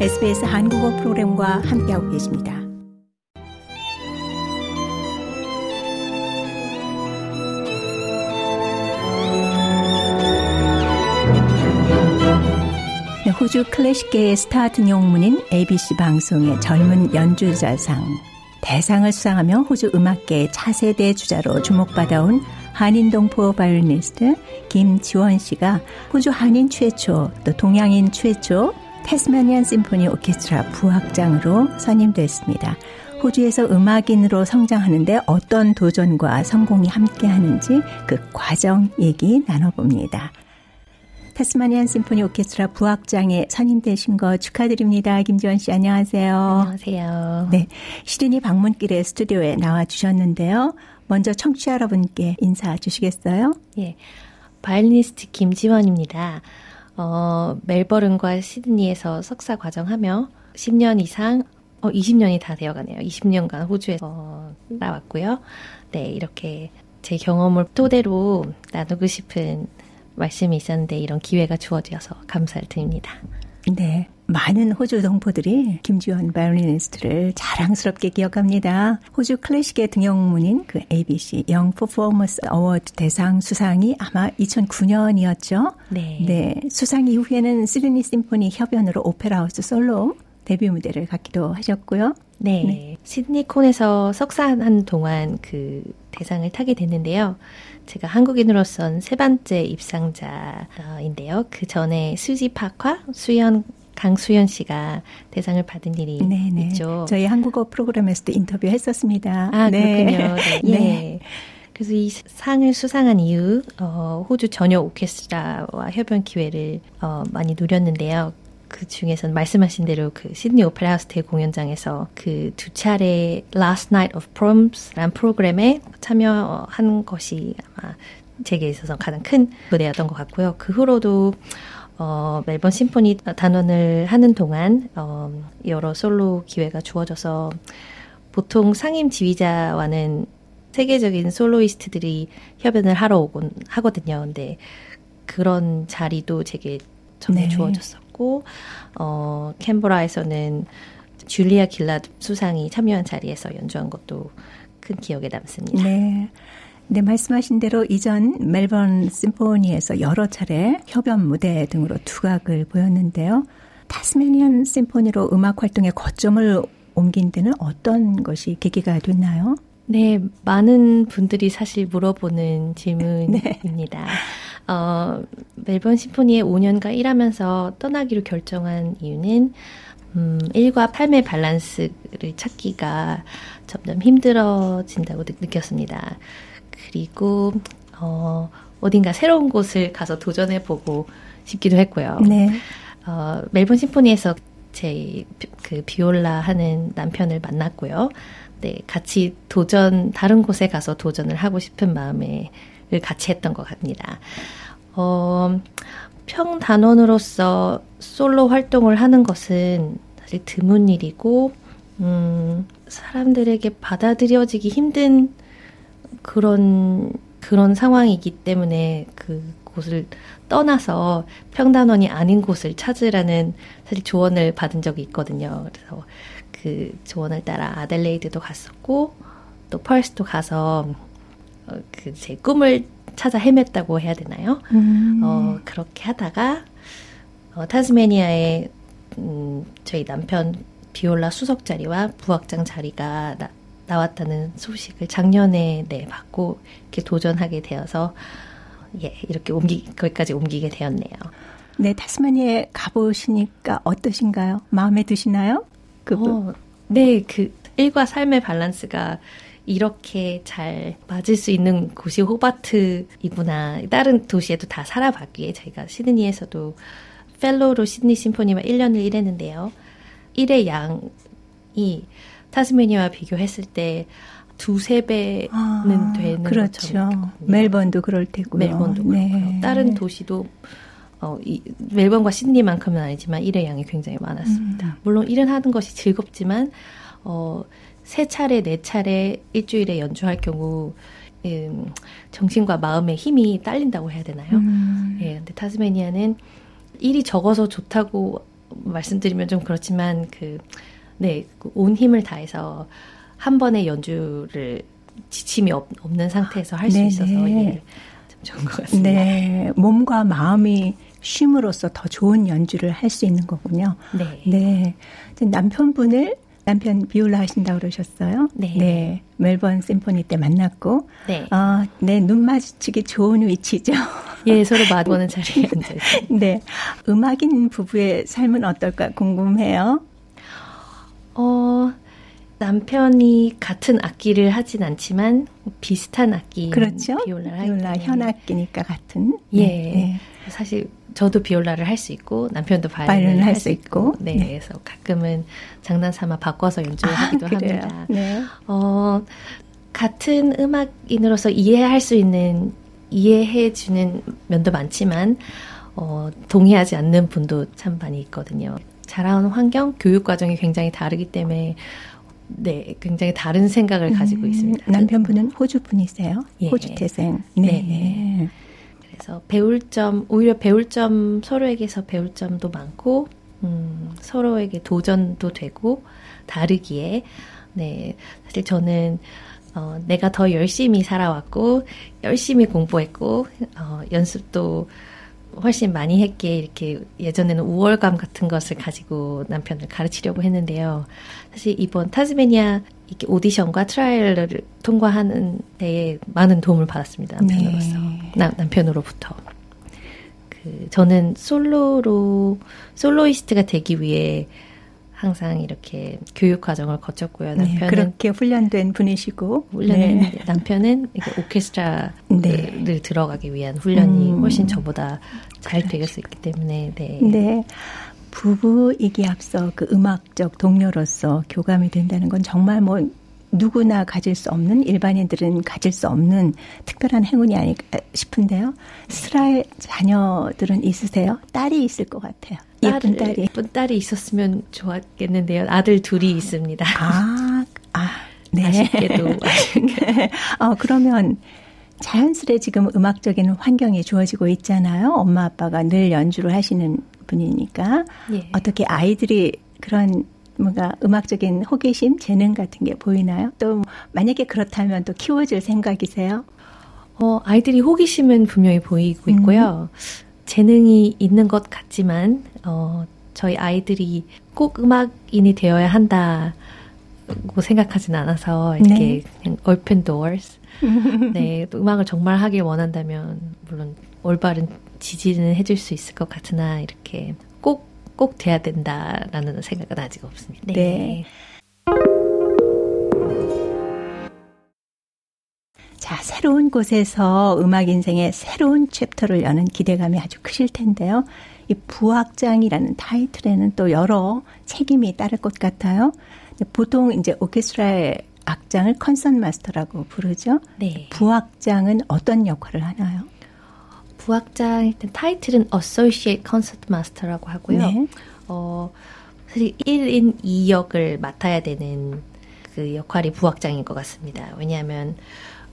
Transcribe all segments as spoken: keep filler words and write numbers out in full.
에스비에스 한국어 프로그램과 함께하고 계십니다. 호주 클래식계의 스타 등용문인 에이비씨 방송의 젊은 연주자상 대상을 수상하며 호주 음악계의 차세대 주자로 주목받아온 한인 동포 바이올리니스트 김지원 씨가 호주 한인 최초 또 동양인 최초 태즈매니안 심포니 오케스트라 부악장으로 선임됐습니다. 호주에서 음악인으로 성장하는데 어떤 도전과 성공이 함께하는지 그 과정 얘기 나눠봅니다. 태즈매니안 심포니 오케스트라 부악장에 선임되신 거 축하드립니다. 김지원 씨 안녕하세요. 안녕하세요. 네, 시드니 방문길에 스튜디오에 나와주셨는데요. 먼저 청취자 여러분께 인사 주시겠어요? 예, 바이올리니스트 김지원입니다. 어, 멜버른과 시드니에서 석사 과정하며 십 년 이상, 어, 이십 년이 다 되어가네요. 이십 년간 호주에서 살아왔고요. 네, 이렇게 제 경험을 토대로 나누고 싶은 말씀이 있었는데 이런 기회가 주어져서 감사를 드립니다. 네, 많은 호주 동포들이 김지원 바이올리니스트를 자랑스럽게 기억합니다. 호주 클래식의 등용문인 그 에이비씨 Young Performers Award 대상 수상이 아마 이천구 년이었죠. 네. 네, 수상 이후에는 시드니 심포니 협연으로 오페라하우스 솔로 데뷔 무대를 갖기도 하셨고요. 네, 네. 시드니콘에서 석사한 동안 그 대상을 타게 됐는데요. 제가 한국인으로선 세 번째 입상자인데요. 그 전에 수지 파카, 수연, 강수연 씨가 대상을 받은 일이 네네. 있죠. 저희 한국어 프로그램에서도 인터뷰했었습니다. 아, 네. 그렇군요. 네. 네. 네. 그래서 이 상을 수상한 이후 어, 호주 전역 오케스트라와 협연 기회를 어, 많이 누렸는데요. 그 중에서 말씀하신 대로 그 시드니 오페라하우스 대공연장에서 그 두 차례 Last Night of Proms라는 프로그램에 참여한 것이 아마 제게 있어서 가장 큰 무대였던 것 같고요. 그 후로도 어, 멜번 심포니 단원을 하는 동안 어, 여러 솔로 기회가 주어져서 보통 상임 지휘자와는 세계적인 솔로이스트들이 협연을 하러 오곤 하거든요. 근데 그런 자리도 제게 전에 네. 주어졌었고 어, 캔버라에서는 줄리아 길라드 수상이 참여한 자리에서 연주한 것도 큰 기억에 남습니다. 네, 네 말씀하신 대로 이전 멜번 심포니에서 여러 차례 협연 무대 등으로 두각을 보였는데요. 태즈매니안 심포니로 음악 활동의 거점을 옮긴 데는 어떤 것이 계기가 됐나요? 네, 많은 분들이 사실 물어보는 질문입니다. 네. 어, 멜번 심포니에 오 년간 일하면서 떠나기로 결정한 이유는 음, 일과 삶의 밸런스를 찾기가 점점 힘들어진다고 느, 느꼈습니다. 그리고 어, 어딘가 새로운 곳을 가서 도전해보고 싶기도 했고요. 네. 어, 멜번 심포니에서 제 그 비올라 하는 남편을 만났고요. 네, 같이 도전, 다른 곳에 가서 도전을 하고 싶은 마음을 같이 했던 것 같습니다. 어, 평단원으로서 솔로 활동을 하는 것은 사실 드문 일이고, 음, 사람들에게 받아들여지기 힘든 그런, 그런 상황이기 때문에 그 곳을 떠나서 평단원이 아닌 곳을 찾으라는 사실 조언을 받은 적이 있거든요. 그래서 그 조언을 따라 아델레이드도 갔었고 또 펄스도 가서 어, 그 제 꿈을 찾아 헤맸다고 해야 되나요? 음. 어, 그렇게 하다가 어, 타즈메니아의 음, 저희 남편 비올라 수석 자리와 부악장 자리가 나, 나왔다는 소식을 작년에 네, 받고 이렇게 도전하게 되어서 예 이렇게 옮기 거기까지 옮기게 되었네요. 네, 타스마니아에 가보시니까 어떠신가요? 마음에 드시나요? 그 어, 네, 그 일과 삶의 밸런스가 이렇게 잘 맞을 수 있는 곳이 호바트이구나. 다른 도시에도 다 살아봤기에 저희가 시드니에서도 펠로우로 시드니 심포니만 일 년을 일했는데요. 일의 양이 타스메니아와 비교했을 때 두세 배는 아, 되는 그렇죠. 것처럼 멜번도 그럴 테고요. 멜번도 네. 그렇고요. 다른 도시도 어, 이, 멜번과 시드니만큼은 아니지만 일의 양이 굉장히 많았습니다. 음. 물론 일은 하는 것이 즐겁지만 어, 세 차례, 네 차례 일주일에 연주할 경우 음, 정신과 마음의 힘이 딸린다고 해야 되나요? 음. 예, 근데 타스메니아는 일이 적어서 좋다고 말씀드리면 좀 그렇지만 그, 네, 온 힘을 다해서 한 번의 연주를 지침이 없, 없는 상태에서 할 수 있어서 예, 참 좋은 것 같습니다. 네, 몸과 마음이 쉼으로써 더 좋은 연주를 할 수 있는 거군요. 네. 네. 남편분을 남편 비올라 하신다고 그러셨어요? 네. 네. 멜번 심포니 때 만났고, 네. 어, 네, 눈 마주치기 좋은 위치죠. 예, 서로 마주보는 자리에 앉아있어요. 네. 음악인 부부의 삶은 어떨까 궁금해요? 어, 남편이 같은 악기를 하진 않지만 비슷한 악기. 그렇죠. 비올라를 비올라 할 때는. 현악기니까 같은. 예. 네. 사실 저도 비올라를 할 수 있고 남편도 바이올린을 할 수 있고, 있고. 네, 네. 그래서 가끔은 장난삼아 바꿔서 연주하기도 아, 합니다. 네. 어, 같은 음악인으로서 이해할 수 있는 이해해주는 면도 많지만 어, 동의하지 않는 분도 참 많이 있거든요. 자라온 환경, 교육 과정이 굉장히 다르기 때문에 네, 굉장히 다른 생각을 음, 가지고 있습니다. 남편분은 호주 분이세요? 예. 호주 태생. 네. 네. 그래서 배울 점, 오히려 배울 점, 서로에게서 배울 점도 많고, 음, 서로에게 도전도 되고, 다르기에, 네, 사실 저는, 어, 내가 더 열심히 살아왔고, 열심히 공부했고, 어, 연습도 훨씬 많이 했기에, 이렇게 예전에는 우월감 같은 것을 가지고 남편을 가르치려고 했는데요. 사실 이번 타즈메니아 이렇게 오디션과 트라이얼을 통과하는 데에 많은 도움을 받았습니다. 남편으로서. 네. 나, 남편으로부터. 그, 저는 솔로로, 솔로이스트가 되기 위해 항상 이렇게 교육 과정을 거쳤고요. 남편은. 네, 그렇게 훈련된 분이시고. 훈련된 네. 남편은 이렇게 오케스트라를 네. 들어가기 위한 훈련이 음, 훨씬 저보다 잘 될 수 있기 때문에. 네. 네. 부부이기 앞서 그 음악적 동료로서 교감이 된다는 건 정말 뭐 누구나 가질 수 없는, 일반인들은 가질 수 없는 특별한 행운이 아닐까 싶은데요. 스라의 자녀들은 있으세요? 딸이 있을 것 같아요. 예쁜 딸을, 딸이. 예쁜 딸이 있었으면 좋았겠는데요. 아들 둘이 있습니다. 아, 아, 네. 아쉽게도. 아쉽게. 어, 그러면 자연스레 지금 음악적인 환경이 주어지고 있잖아요. 엄마, 아빠가 늘 연주를 하시는 분이니까. 예. 어떻게 아이들이 그런 뭔가 음악적인 호기심, 재능 같은 게 보이나요? 또 만약에 그렇다면 또 키워줄 생각이세요? 어, 아이들이 호기심은 분명히 보이고 있고요. 음. 재능이 있는 것 같지만 어, 저희 아이들이 꼭 음악인이 되어야 한다고 생각하진 않아서 이렇게 네. 그냥 open doors. 네, 또 음악을 정말 하길 원한다면 물론 올바른 지지는 해줄 수 있을 것 같으나 이렇게 꼭 꼭 돼야 된다라는 생각은 아직 없습니다. 네. 네. 자, 새로운 곳에서 음악 인생의 새로운 챕터를 여는 기대감이 아주 크실 텐데요. 이 부학장이라는 타이틀에는 또 여러 책임이 따를 것 같아요. 보통 이제 오케스트라의 악장을 컨서트 마스터라고 부르죠. 네. 부학장은 어떤 역할을 하나요? 부학장 일단 타이틀은 Associate Concert Master라고 하고요. 네. 어, 사실 일 인 이 역을 맡아야 되는 그 역할이 부학장인 것 같습니다. 왜냐하면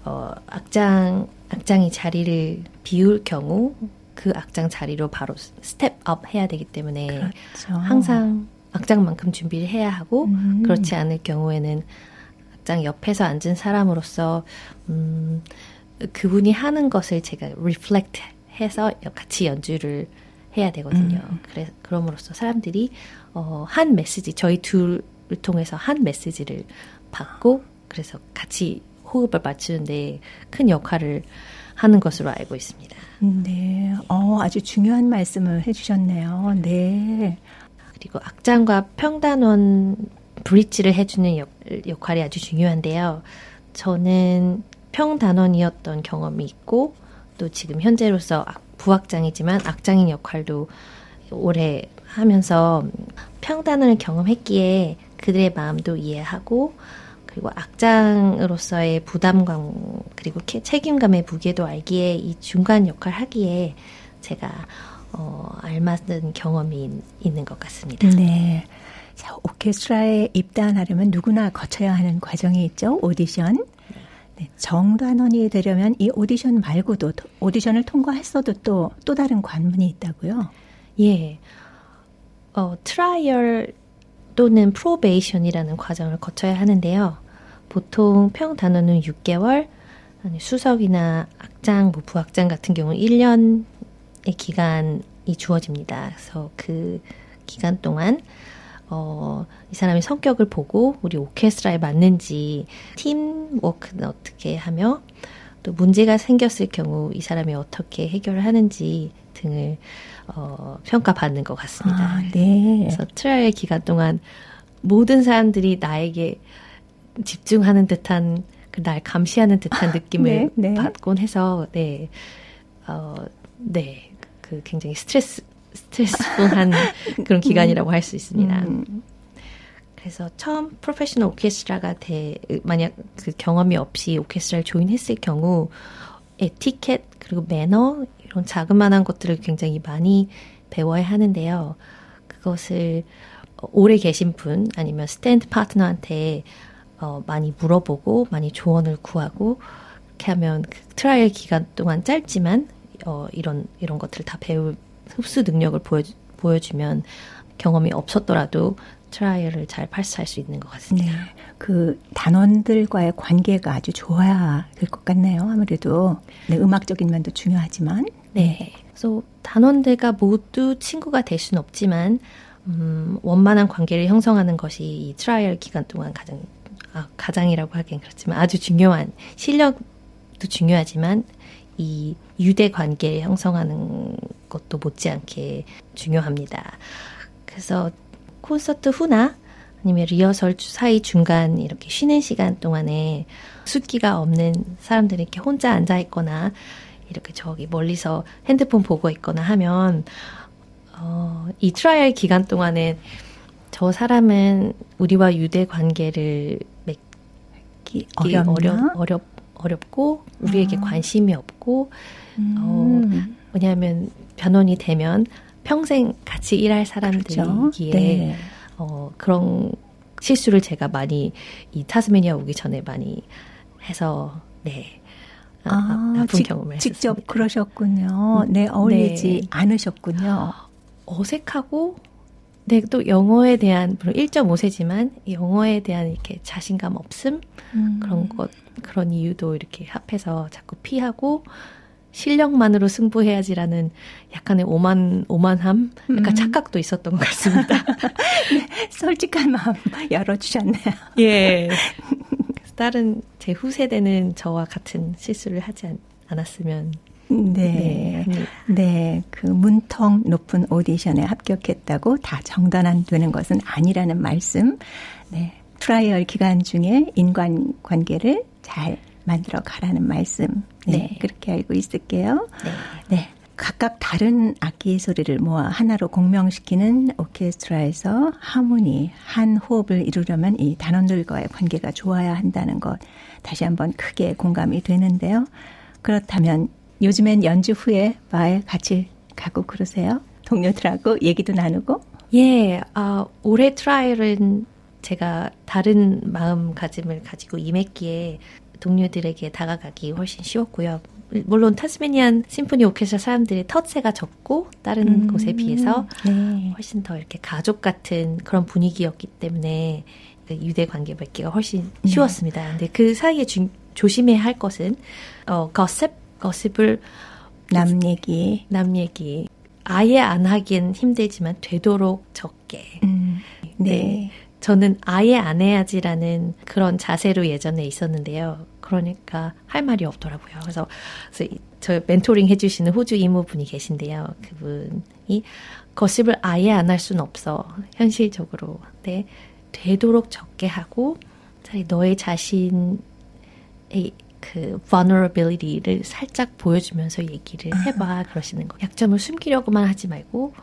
어, 악장 악장이 자리를 비울 경우 그 악장 자리로 바로 스텝업 해야 되기 때문에 그렇죠. 항상 악장만큼 준비를 해야 하고 음. 그렇지 않을 경우에는 악장 옆에서 앉은 사람으로서 음, 그분이 하는 것을 제가 reflect 해서 같이 연주를 해야 되거든요. 음. 그래, 그럼으로써 사람들이 어, 한 메시지, 저희 둘을 통해서 한 메시지를 받고 그래서 같이 호흡을 맞추는 데 큰 역할을 하는 것으로 알고 있습니다. 네, 어, 아주 중요한 말씀을 해주셨네요. 네. 그리고 악장과 평단원 브릿지를 해주는 역, 역할이 아주 중요한데요. 저는 평단원이었던 경험이 있고 또 지금 현재로서 부악장이지만 악장인 역할도 오래 하면서 평단원을 경험했기에 그들의 마음도 이해하고 그리고 악장으로서의 부담감 그리고 책임감의 무게도 알기에 이 중간 역할 하기에 제가 어, 알맞은 경험이 있는 것 같습니다. 네. 자, 오케스트라에 입단하려면 누구나 거쳐야 하는 과정이 있죠. 오디션. 정단원이 되려면 이 오디션 말고도 오디션을 통과했어도 또, 또 다른 관문이 있다고요? 예. 어, 트라이얼 또는 프로베이션이라는 과정을 거쳐야 하는데요. 보통 평단원은 육 개월, 아니, 수석이나 악장, 뭐 부악장 같은 경우 일 년의 기간이 주어집니다. 그래서 그 기간 동안 어, 이 사람의 성격을 보고 우리 오케스트라에 맞는지 팀워크는 어떻게 하며 또 문제가 생겼을 경우 이 사람이 어떻게 해결을 하는지 등을 어, 평가받는 것 같습니다. 아, 네. 그래서 트라이얼 기간 동안 모든 사람들이 나에게 집중하는 듯한 날 감시하는 듯한 느낌을 네, 네. 받곤 해서 네, 어, 네, 그 굉장히 스트레스 스트레스풀한 그런 기간이라고 할 수 있습니다. 음. 그래서 처음 프로페셔널 오케스트라가 돼 만약 그 경험이 없이 오케스트라를 조인했을 경우 에티켓 그리고 매너 이런 자그마한 것들을 굉장히 많이 배워야 하는데요. 그것을 오래 계신 분 아니면 스탠드 파트너한테 어, 많이 물어보고 많이 조언을 구하고 그렇게 하면 그 트라이얼 기간 동안 짧지만 어, 이런 이런 것들을 다 배울 흡수 능력을 보여주, 보여주면 경험이 없었더라도 트라이얼을 잘 패스할 수 있는 것 같습니다. 네, 그 단원들과의 관계가 아주 좋아야 될 것 같네요. 아무래도 네, 음악적인 면도 중요하지만 네, 그래서 단원들과 모두 친구가 될 수는 없지만 음, 원만한 관계를 형성하는 것이 이 트라이얼 기간 동안 가장 아, 가장이라고 하긴 그렇지만 아주 중요한 실력도 중요하지만 이 유대 관계를 형성하는 것도 못지않게 중요합니다. 그래서 콘서트 후나 아니면 리허설 사이 중간 이렇게 쉬는 시간 동안에 숫기가 없는 사람들이 이렇게 혼자 앉아 있거나 이렇게 저기 멀리서 핸드폰 보고 있거나 하면 어, 이 트라이얼 기간 동안에 저 사람은 우리와 유대 관계를 맺기 어려, 어려, 어렵고 우리에게 아. 관심이 없고 음. 어, 왜냐하면 변호인이 되면 평생 같이 일할 사람들이기에 그렇죠? 네. 어, 그런 실수를 제가 많이 이 태즈매니아 오기 전에 많이 해서 네 아, 아, 나쁜 지, 경험을 직접 했었습니다. 그러셨군요. 네 어울리지 네. 않으셨군요. 어색하고 네, 또 영어에 대한 물론 일 점 오 세지만 영어에 대한 이렇게 자신감 없음 음. 그런 것 그런 이유도 이렇게 합해서 자꾸 피하고 실력만으로 승부해야지라는 약간의 오만 오만함, 약간 음. 착각도 있었던 것 같습니다. 네, 솔직한 마음 열어주셨네요. 예. 다른 제 후세대는 저와 같은 실수를 하지 않, 않았으면. 네. 네. 네. 그 문턱 높은 오디션에 합격했다고 다 정단 되는 것은 아니라는 말씀. 네. 트라이얼 기간 중에 인간 관계를 잘 만들어 가라는 말씀. 네. 네. 그렇게 알고 있을게요. 네. 네. 각각 다른 악기 소리를 모아 하나로 공명시키는 오케스트라에서 하모니, 한 호흡을 이루려면 이 단원들과의 관계가 좋아야 한다는 것 다시 한번 크게 공감이 되는데요. 그렇다면 요즘엔 연주 후에 바에 같이 가고 그러세요? 동료들하고 얘기도 나누고? 예, 어, 올해 트라이얼은 제가 다른 마음가짐을 가지고 임했기에 동료들에게 다가가기 훨씬 쉬웠고요. 물론 태즈매니안 심포니 오케스트라 사람들의 텃세가 적고 다른 음, 곳에 비해서 네. 훨씬 더 이렇게 가족 같은 그런 분위기였기 때문에 유대 관계 맺기가 훨씬 쉬웠습니다. 네. 근데 그 사이에 주, 조심해야 할 것은 어, 거셉 거십을 남 얘기 남 얘기 아예 안 하긴 힘들지만 되도록 적게 음, 네. 네 저는 아예 안 해야지라는 그런 자세로 예전에 있었는데요. 그러니까 할 말이 없더라고요. 그래서, 그래서 저 멘토링 해주시는 호주 이모분이 계신데요. 그분이 거십을 아예 안 할 수는 없어 현실적으로. 네 되도록 적게 하고 너의 자신의 그 vulnerability를 살짝 보여주면서 얘기를 해봐 그러시는 거예요. 약점을 숨기려고만 하지 말고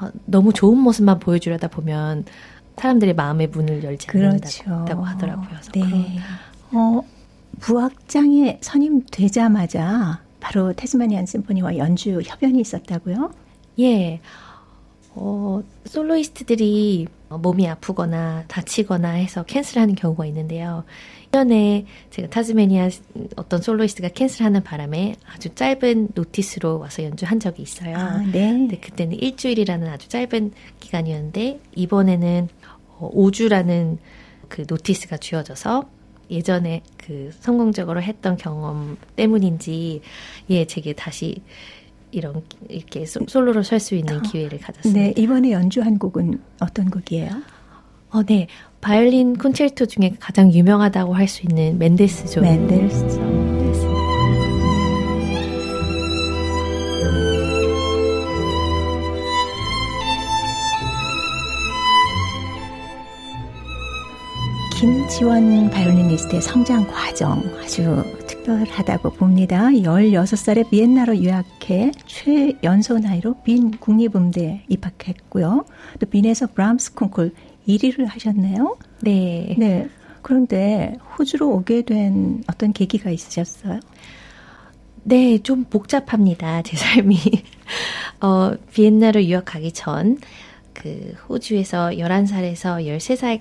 어, 너무 좋은 모습만 보여주려다 보면 사람들의 마음의 문을 열지 그렇죠. 않는다고 하더라고요. 그래서 네. 그런, 어, 부악장에 선임되자마자 바로 태즈매니안 심포니와 연주 협연이 있었다고요? 예, 어, 솔로이스트들이 몸이 아프거나 다치거나 해서 캔슬하는 경우가 있는데요. 일 년에 제가 타즈메니아 어떤 솔로이스트가 캔슬하는 바람에 아주 짧은 노티스로 와서 연주한 적이 있어요. 아, 네. 근데 그때는 일주일이라는 아주 짧은 기간이었는데 이번에는 오 주라는 그 노티스가 주어져서 예전에 그 성공적으로 했던 경험 때문인지 예, 제게 다시 이런, 이렇게 솔로로 설 수 있는 어, 기회를 가졌습니다. 네, 이번에 연주한 곡은 어떤 곡이에요? 어, 네. 바이올린 콘체르토 중에 가장 유명하다고 할 수 있는 멘델스존. 멘델스존. 김지원 바이올리니스트의 성장 과정 아주 특별하다고 봅니다. 열여섯 살에 비엔나로 유학해 최연소 나이로 빈 국립음대에 입학했고요. 또 빈에서 브람스 콘쿨 일 위를 하셨네요. 네. 네. 그런데 호주로 오게 된 어떤 계기가 있으셨어요? 네, 좀 복잡합니다. 제 삶이. 어, 비엔나로 유학 가기 전 그 호주에서 열한 살에서 열세 살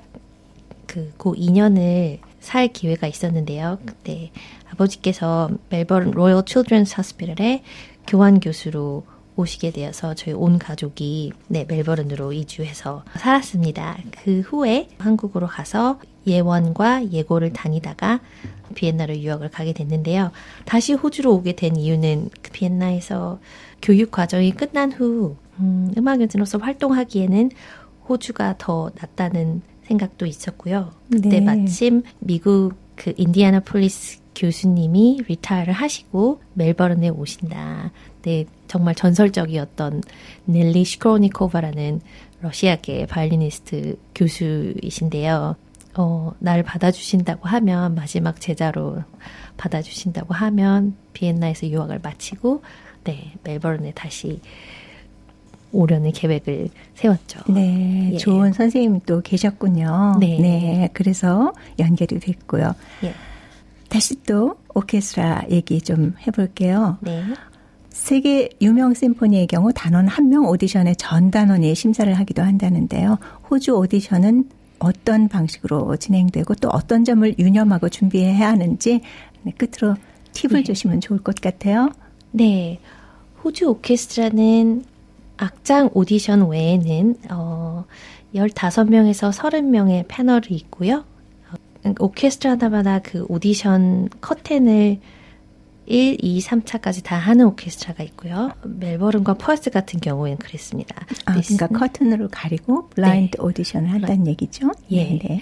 그 고 이 년을 살 기회가 있었는데요. 그때 아버지께서 멜번 로열 칠드런스 호스피털에 교환 교수로 오시게 되어서 저희 온 가족이 네, 멜버른으로 이주해서 살았습니다. 그 후에 한국으로 가서 예원과 예고를 다니다가 비엔나로 유학을 가게 됐는데요. 다시 호주로 오게 된 이유는 그 비엔나에서 교육 과정이 끝난 후 음, 음악 연주로서 활동하기에는 호주가 더 낫다는 생각도 있었고요. 그때 네. 마침 미국 그 인디애나폴리스 교수님이 리타를 하시고 멜버른에 오신다. 네, 정말 전설적이었던 넬리 시크로니코바라는 러시아계 바이올리니스트 교수이신데요. 어, 날 받아주신다고 하면 마지막 제자로 받아주신다고 하면 비엔나에서 유학을 마치고 네, 멜버른에 다시 오려는 계획을 세웠죠. 네, 예. 좋은 선생님이 또 계셨군요. 네. 네, 그래서 연결이 됐고요. 예. 다시 또 오케스트라 얘기 좀 해볼게요. 네. 세계 유명 심포니의 경우 단원 한 명 오디션에 전 단원이 심사를 하기도 한다는데요. 호주 오디션은 어떤 방식으로 진행되고 또 어떤 점을 유념하고 준비해야 하는지 끝으로 팁을 네. 주시면 좋을 것 같아요. 네, 호주 오케스트라는 악장 오디션 외에는 어, 열다섯 명에서 서른 명의 패널이 있고요. 오케스트라 하나마다 그 오디션 커튼을 일, 이, 삼 차까지 다 하는 오케스트라가 있고요. 멜버른과 퍼스 같은 경우에는 그랬습니다. 아, 그러니까 커튼으로 가리고 블라인드 네. 오디션을 한다는 얘기죠? 예. 네네.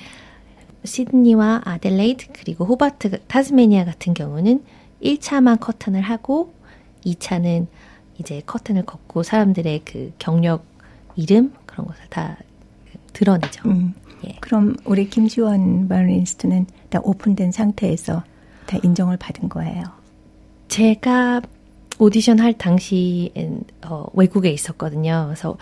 시드니와 아델레이드 그리고 호바트, 타즈메니아 같은 경우는 일 차만 커튼을 하고 이 차는 이제 커튼을 걷고 사람들의 그 경력, 이름 그런 것을 다 드러내죠. 음, 예. 그럼 우리 김지원 바이올리니스트는 다 오픈된 상태에서 다 인정을 받은 거예요? 제가 오디션 할 당시엔 어, 외국에 있었거든요. 그래서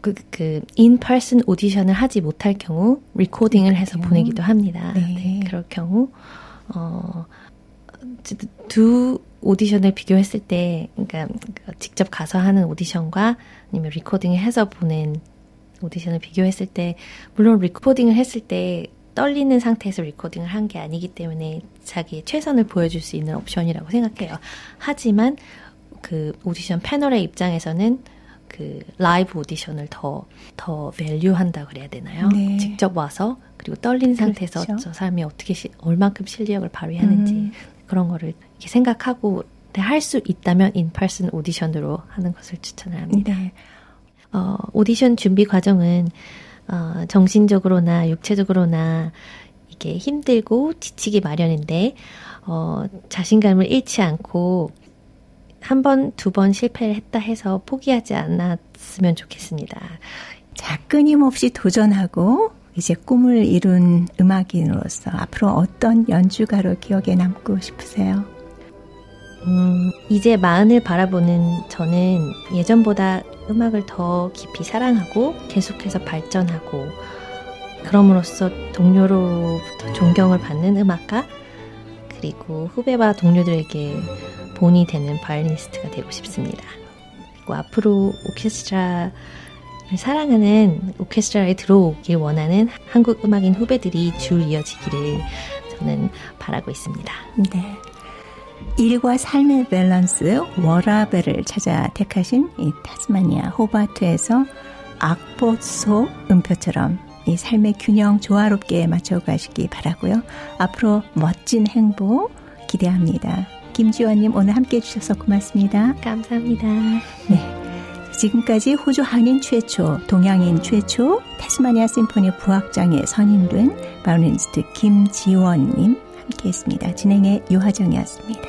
그, 그 인퍼슨 오디션을 하지 못할 경우 리코딩을 해서 음. 보내기도 합니다. 네. 네, 그럴 경우 어, 두 오디션을 비교했을 때, 그러니까 직접 가서 하는 오디션과 아니면 리코딩을 해서 보낸 오디션을 비교했을 때, 물론 리코딩을 했을 때 떨리는 상태에서 리코딩을 한 게 아니기 때문에 자기의 최선을 보여줄 수 있는 옵션이라고 생각해요. 하지만 그 오디션 패널의 입장에서는 그 라이브 오디션을 더, 더 밸류한다 그래야 되나요? 네. 직접 와서 그리고 떨린 상태에서 그렇죠. 저 사람이 어떻게 시, 얼만큼 실력을 발휘하는지 음. 그런 거를 이렇게 생각하고 할 수 있다면 인퍼슨 오디션으로 하는 것을 추천을 합니다. 네. 어, 오디션 준비 과정은 어, 정신적으로나 육체적으로나 이게 힘들고 지치기 마련인데 어, 자신감을 잃지 않고 한 번, 두 번 실패를 했다 해서 포기하지 않았으면 좋겠습니다. 자, 끊임없이 도전하고 이제 꿈을 이룬 음악인으로서 앞으로 어떤 연주가로 기억에 남고 싶으세요? 음, 이제 마흔을 바라보는 저는 예전보다 음악을 더 깊이 사랑하고 계속해서 발전하고 그럼으로써 동료로부터 존경을 받는 음악가 그리고 후배와 동료들에게 본이 되는 바이올리니스트가 되고 싶습니다. 그리고 앞으로 오케스트라 사랑하는 오케스트라에 들어오길 원하는 한국 음악인 후배들이 줄 이어지기를 저는 바라고 있습니다. 네. 일과 삶의 밸런스 워라벨을 찾아 택하신 이 타스마니아 호바트에서 악보소 음표처럼 이 삶의 균형 조화롭게 맞춰가시기 바라고요. 앞으로 멋진 행복 기대합니다. 김지원님 오늘 함께해 주셔서 고맙습니다. 감사합니다. 네. 지금까지 호주 한인 최초, 동양인 최초 태즈매니안 심포니 부학장에 선임된 바이올리니스트 김지원님 함께했습니다. 진행의 유하정이었습니다.